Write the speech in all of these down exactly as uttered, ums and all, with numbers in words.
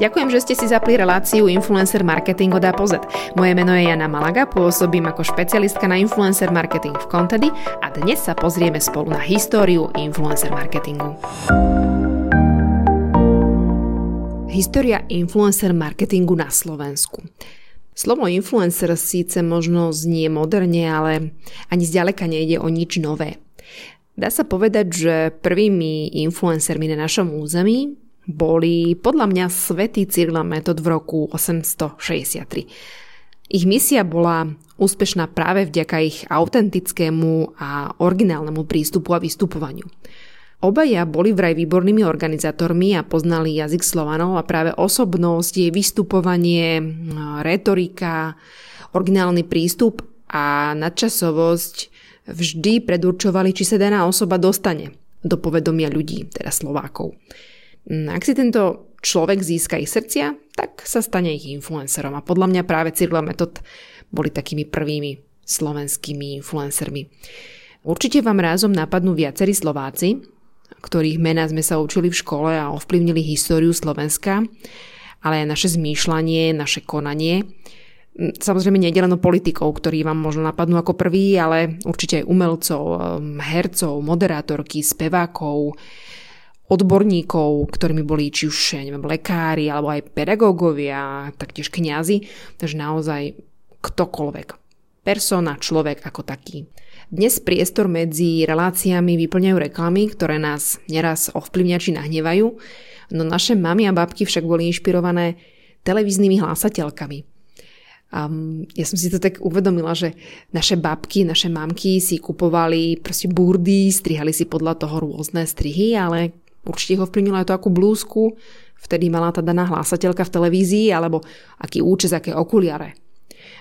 Ďakujem, že ste si zapli reláciu Influencer Marketing od A po Z. Moje meno je Jana Malaga, pôsobím ako špecialistka na influencer marketing v Contedy a dnes sa pozrieme spolu na históriu influencer marketingu. História influencer marketingu na Slovensku. Slovo influencer síce možno znie moderne, ale ani zďaleka nejde o nič nové. Dá sa povedať, že prvými influencermi na našom území boli podľa mňa svätý Cyril a Metod v roku osemstošesťdesiattri. Ich misia bola úspešná práve vďaka ich autentickému a originálnemu prístupu a vystupovaniu. Obaja boli vraj výbornými organizátormi a poznali jazyk Slovanov a práve osobnosť, jej vystupovanie, retorika, originálny prístup a nadčasovosť vždy predurčovali, či sa daná osoba dostane do povedomia ľudí, teda Slovákov. Ak si tento človek získa ich srdcia, tak sa stane ich influencerom. A podľa mňa práve Cyril a Metod boli takými prvými slovenskými influencermi. Určite vám rázom napadnú viacerí Slováci, ktorých mená sme sa učili v škole a ovplyvnili históriu Slovenska, ale aj naše zmýšľanie, naše konanie. Samozrejme nedeleno politikov, ktorí vám možno napadnú ako prví, ale určite aj umelcov, hercov, moderátorky, spevákov, odborníkov, ktorými boli či už neviem, lekári, alebo aj pedagógovia, taktiež kňazi, takže naozaj ktokoľvek. Persona, človek ako taký. Dnes priestor medzi reláciami vyplňajú reklamy, ktoré nás neraz ovplyvňa či nahnevajú, no naše mami a babky však boli inšpirované televíznymi hlásateľkami. Um, ja som si to tak uvedomila, že naše babky, naše mamky si kupovali proste burdy, strihali si podľa toho rôzne strihy, ale určite ho vplynula aj to, akú blúzku vtedy mala tá daná hlásateľka v televízii, alebo aký účes, aké okuliare.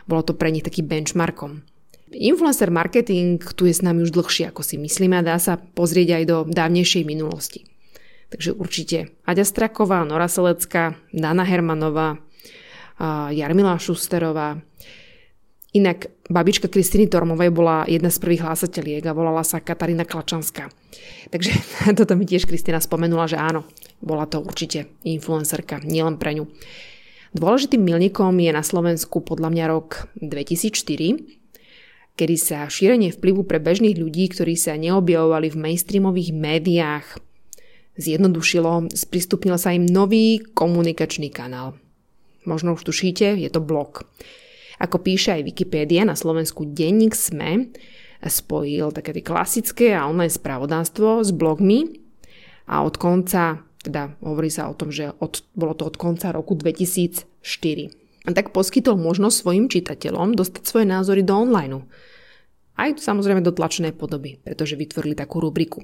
Bolo to pre nich taký benchmarkom. Influencer marketing tu je s nami už dlhšie, ako si myslíme, a dá sa pozrieť aj do dávnejšej minulosti. Takže určite Aďa Straková, Nora Selecká, Dana Hermanová, Jarmila Šusterová. Inak babička Kristíny Tormovej bola jedna z prvých hlásateliek a volala sa Katarina Klačanská. Takže toto mi tiež Kristína spomenula, že áno, bola to určite influencerka, nielen pre ňu. Dôležitým milníkom je na Slovensku podľa mňa rok dvetisícštyri, kedy sa šírenie vplyvu pre bežných ľudí, ktorí sa neobjavovali v mainstreamových médiách, zjednodušilo, sprístupnil sa im nový komunikačný kanál. Možno už tušíte, je to blog. Ako píše aj Wikipédia, na Slovensku denník SME spojil také klasické a online spravodánstvo s blogmi a od konca, teda hovorí sa o tom, že od, bolo to od konca roku dvetisícštyri. A tak poskytol možnosť svojim čitateľom dostať svoje názory do online. Aj samozrejme do tlačenej podoby, pretože vytvorili takú rubriku.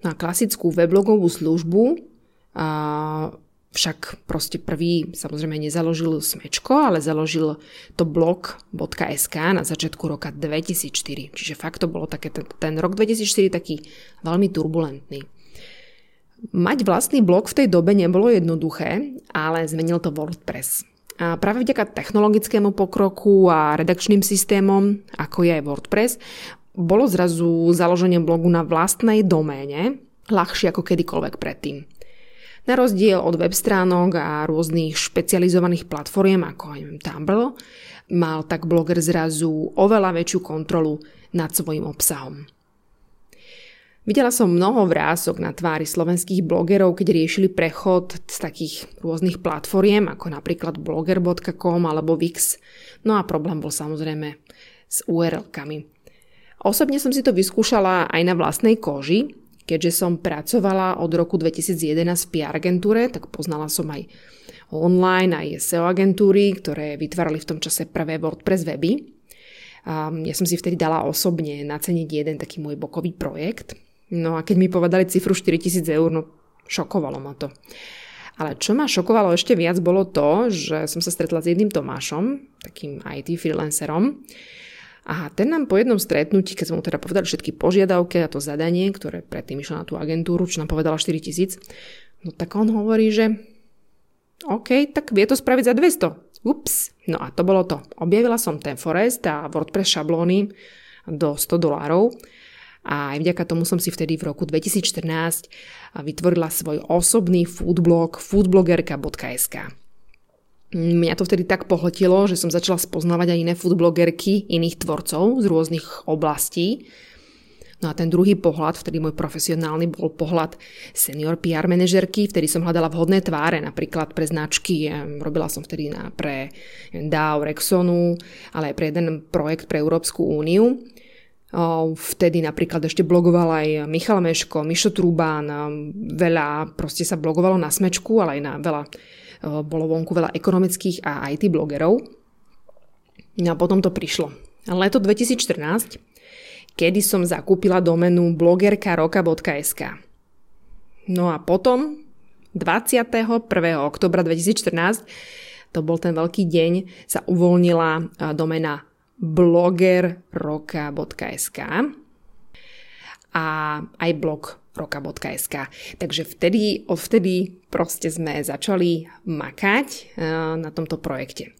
No a klasickú weblogovú službu a však proste prvý samozrejme nezaložil Smečko, ale založil to blog bodka es ká na začiatku roka dvetisícštyri. Čiže fakt to bolo také, ten, ten rok dvetisícštyri taký veľmi turbulentný. Mať vlastný blog v tej dobe nebolo jednoduché, ale zmenil to WordPress. A práve vďaka technologickému pokroku a redakčným systémom, ako je aj WordPress, bolo zrazu založenie blogu na vlastnej doméne ľahšie ako kedykoľvek predtým. Na rozdiel od web stránok a rôznych špecializovaných platform ako Tumblr, mal tak bloger zrazu oveľa väčšiu kontrolu nad svojím obsahom. Videla som mnoho vrások na tvári slovenských blogerov, keď riešili prechod z takých rôznych platform ako napríklad blogger bodka com alebo Wix. No a problém bol samozrejme s ú er elkami. Osobne som si to vyskúšala aj na vlastnej koži. Keďže som pracovala od roku dvetisícjedenásť v pé er agentúre, tak poznala som aj online, aj es e o agentúry, ktoré vytvárali v tom čase prvé WordPress weby. Um, ja som si vtedy dala osobne naceniť jeden taký môj bokový projekt. No a keď mi povedali cifru štyritisíc eur, no šokovalo ma to. Ale čo ma šokovalo ešte viac bolo to, že som sa stretla s jedným Tomášom, takým í té freelancerom. A ten nám po jednom stretnutí, keď som mu teda povedal všetky požiadavky a to zadanie, ktoré predtým išlo na tú agentúru, čo nám povedala štyritisíc, no tak on hovorí, že OK, tak vie to spraviť za dvesto. Ups. No a to bolo to. Objavila som Temforest a WordPress šablóny do sto dolárov a aj vďaka tomu som si vtedy v roku dvetisícštrnásť vytvorila svoj osobný foodblog foodbloggerka bodka es ká. Mňa to vtedy tak pohltilo, že som začala spoznávať aj iné foodblogerky, iných tvorcov z rôznych oblastí. No a ten druhý pohľad, vtedy môj profesionálny, bol pohľad senior pé er manažerky, vtedy som hľadala vhodné tváre, napríklad pre značky, robila som vtedy na, pre dé á vé, Rexonu, ale aj pre jeden projekt pre Európsku úniu. Vtedy napríklad ešte blogoval aj Michal Meško, Mišo Trubán, veľa, proste sa blogovalo na smečku, ale aj na veľa, bolo vonku veľa ekonomických a í té blogerov. No a potom to prišlo. Leto dvetisícštrnásť, kedy som zakúpila doménu blogerkaroka bodka es ká. No a potom dvadsiateho prvého októbra dvetisícštrnásť, to bol ten veľký deň, sa uvoľnila doména blogerroka bodka es ká a aj blog roka bodka es ká. Takže vtedy, odvtedy proste sme začali makať na tomto projekte.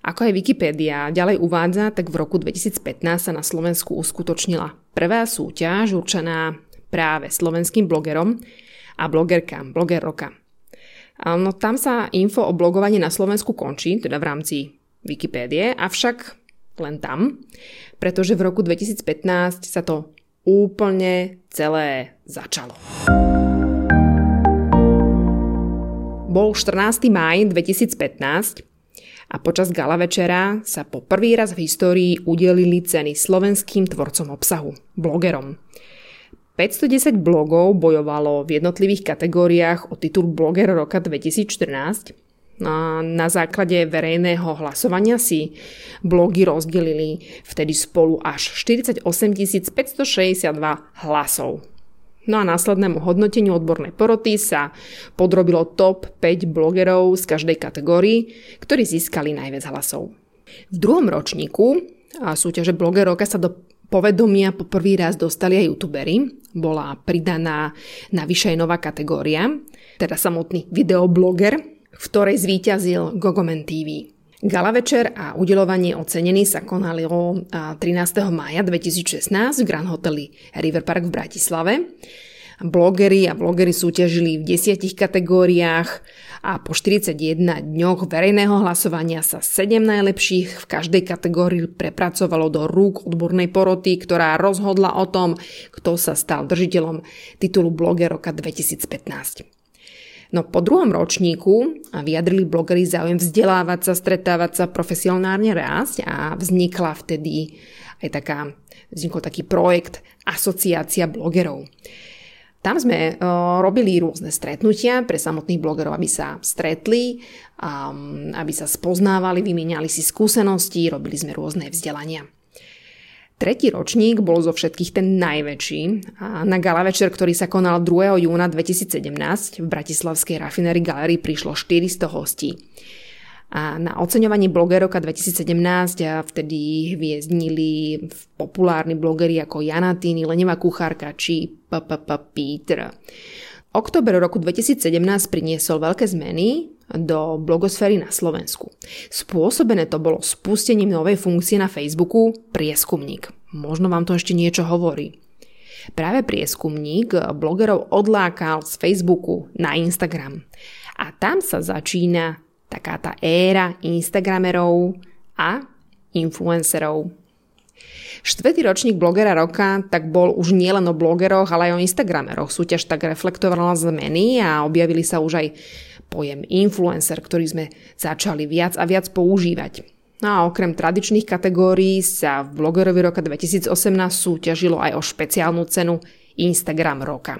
Ako aj Wikipédia ďalej uvádza, tak v roku dvetisícpätnásť sa na Slovensku uskutočnila prvá súťaž určená práve slovenským blogerom a blogerkám, bloger roka. No tam sa info o blogovaní na Slovensku končí, teda v rámci Wikipédie, avšak len tam, pretože v roku dvetisícpätnásť sa to úplne celé začalo. Bol štrnásteho mája dvetisícpätnásť a počas gala večera sa po prvý raz v histórii udelili ceny slovenským tvorcom obsahu, blogerom. päťstodesať blogov bojovalo v jednotlivých kategóriách o titul Bloger roka dvetisícštrnásť. A na základe verejného hlasovania si blogy rozdelili vtedy spolu až štyridsaťosem tisíc päťstošesťdesiatdva hlasov. No a následnému hodnoteniu odbornej poroty sa podrobilo top päť blogerov z každej kategórii, ktorí získali najviac hlasov. V druhom ročníku súťaže Bloger roka sa do povedomia po prvý raz dostali aj youtuberi. Bola pridaná navyše aj nová kategória, teda samotný videobloger, v ktorej zvíťazil Gogoman té vé. Gala večer a udeľovanie ocenení sa konalo trinásteho mája dvetisícšestnásť v Grand Hoteli River Park v Bratislave. Blogeri a blogeri súťažili v desiatich kategóriách a po štyridsaťjeden dňoch verejného hlasovania sa sedem najlepších v každej kategórii prepracovalo do rúk odbornej poroty, ktorá rozhodla o tom, kto sa stal držiteľom titulu Bloger roka dvetisícpätnásť. No po druhom ročníku vyjadrili blogeri záujem vzdelávať sa, stretávať sa, profesionálne rásť a vznikla vtedy aj taká, vznikol taký projekt Asociácia blogerov. Tam sme robili rôzne stretnutia pre samotných blogerov, aby sa stretli, aby sa spoznávali, vymieniali si skúsenosti, robili sme rôzne vzdelania. Tretí ročník bol zo všetkých ten najväčší a na gala večer, ktorý sa konal druhého júna dvetisícsedemnásť v Bratislavskej Rafinery Gallery, prišlo štyristo hostí. A na oceňovanie Bloger roka dvetisícsedemnásť vtedy hviezdnili populárni blogeri ako Jana Týny, Lenivá kuchárka či Papa Peter. Október roku dvetisícsedemnásť priniesol veľké zmeny do blogosféry na Slovensku. Spôsobené to bolo spustením novej funkcie na Facebooku Prieskumník. Možno vám to ešte niečo hovorí. Práve Prieskumník blogerov odlákal z Facebooku na Instagram. A tam sa začína taká tá éra instagramerov a influencerov. Štvrtý ročník Blogera roka tak bol už nielen o blogeroch, ale aj o instagrameroch. Súťaž tak reflektovala zmeny a objavili sa už aj pojem influencer, ktorý sme začali viac a viac používať. No a okrem tradičných kategórií sa v Blogerovi roka dvetisícosemnásť súťažilo aj o špeciálnu cenu Instagram roka.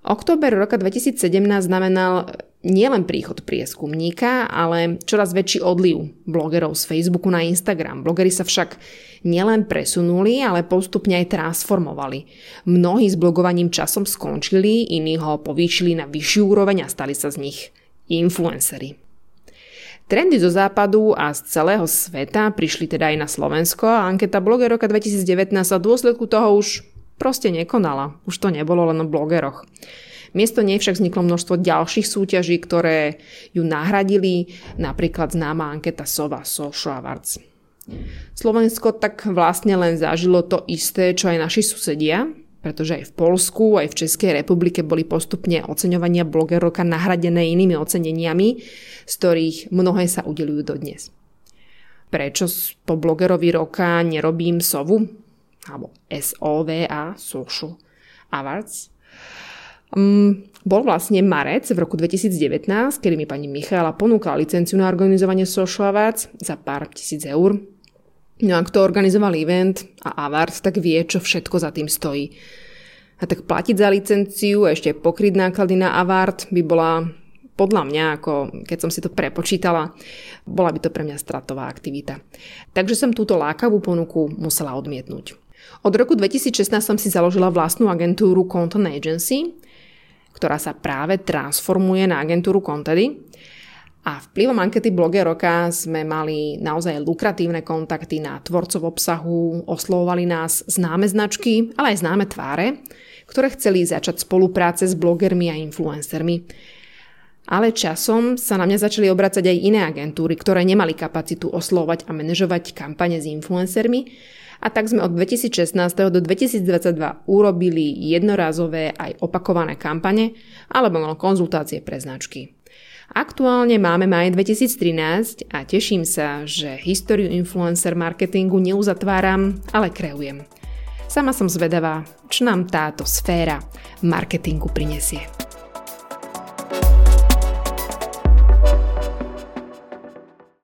Október roka dvetisícsedemnásť znamenal nielen príchod Prieskumníka, ale čoraz väčší odliv blogerov z Facebooku na Instagram. Blogeri sa však nielen presunuli, ale postupne aj transformovali. Mnohí s blogovaním časom skončili, iní ho povýšili na vyšší úroveň a stali sa z nich influenceri. Trendy zo západu a z celého sveta prišli teda aj na Slovensko a anketa Bloger roka dvetisícdevätnásť sa v dôsledku toho už proste nekonala. Už to nebolo len o blogeroch. Miesto nej však vzniklo množstvo ďalších súťaží, ktoré ju nahradili, napríklad známa anketa SOVA Social Awards. Slovensko tak vlastne len zažilo to isté, čo aj naši susedia, pretože aj v Poľsku, aj v Českej republike boli postupne oceňovania bloger roka nahradené inými oceneniami, z ktorých mnohé sa udeľujú dodnes. Prečo po blogerovi roka nerobím sovu? Alebo SOVA Social Awards? Um, bol vlastne marec v roku dvetisíc devätnásť, kedy mi pani Michála ponúkala licenciu na organizovanie Social Awards za pár tisíc eur. No a kto organizoval event a awards, tak vie, čo všetko za tým stojí. A tak platiť za licenciu a ešte pokryť náklady na award by bola, podľa mňa, ako keď som si to prepočítala, bola by to pre mňa stratová aktivita. Takže som túto lákavú ponuku musela odmietnúť. Od roku dvetisíc šestnásť som si založila vlastnú agentúru Conton Agency, ktorá sa práve transformuje na agentúru Contedy. A vplyvom ankety Bloger roka sme mali naozaj lukratívne kontakty na tvorcov obsahu, oslovovali nás známe značky, ale aj známe tváre, ktoré chceli začať spolupráce s blogermi a influencermi. Ale časom sa na mňa začali obracať aj iné agentúry, ktoré nemali kapacitu oslovovať a manažovať kampane s influencermi, a tak sme od dvetisíc šestnásť do dvetisíc dvadsaťdva urobili jednorazové aj opakované kampane alebo konzultácie pre značky. Aktuálne máme maj dvetisíc trinásť a teším sa, že históriu influencer marketingu neuzatváram, ale kreujem. Sama som zvedavá, čo nám táto sféra marketingu prinesie.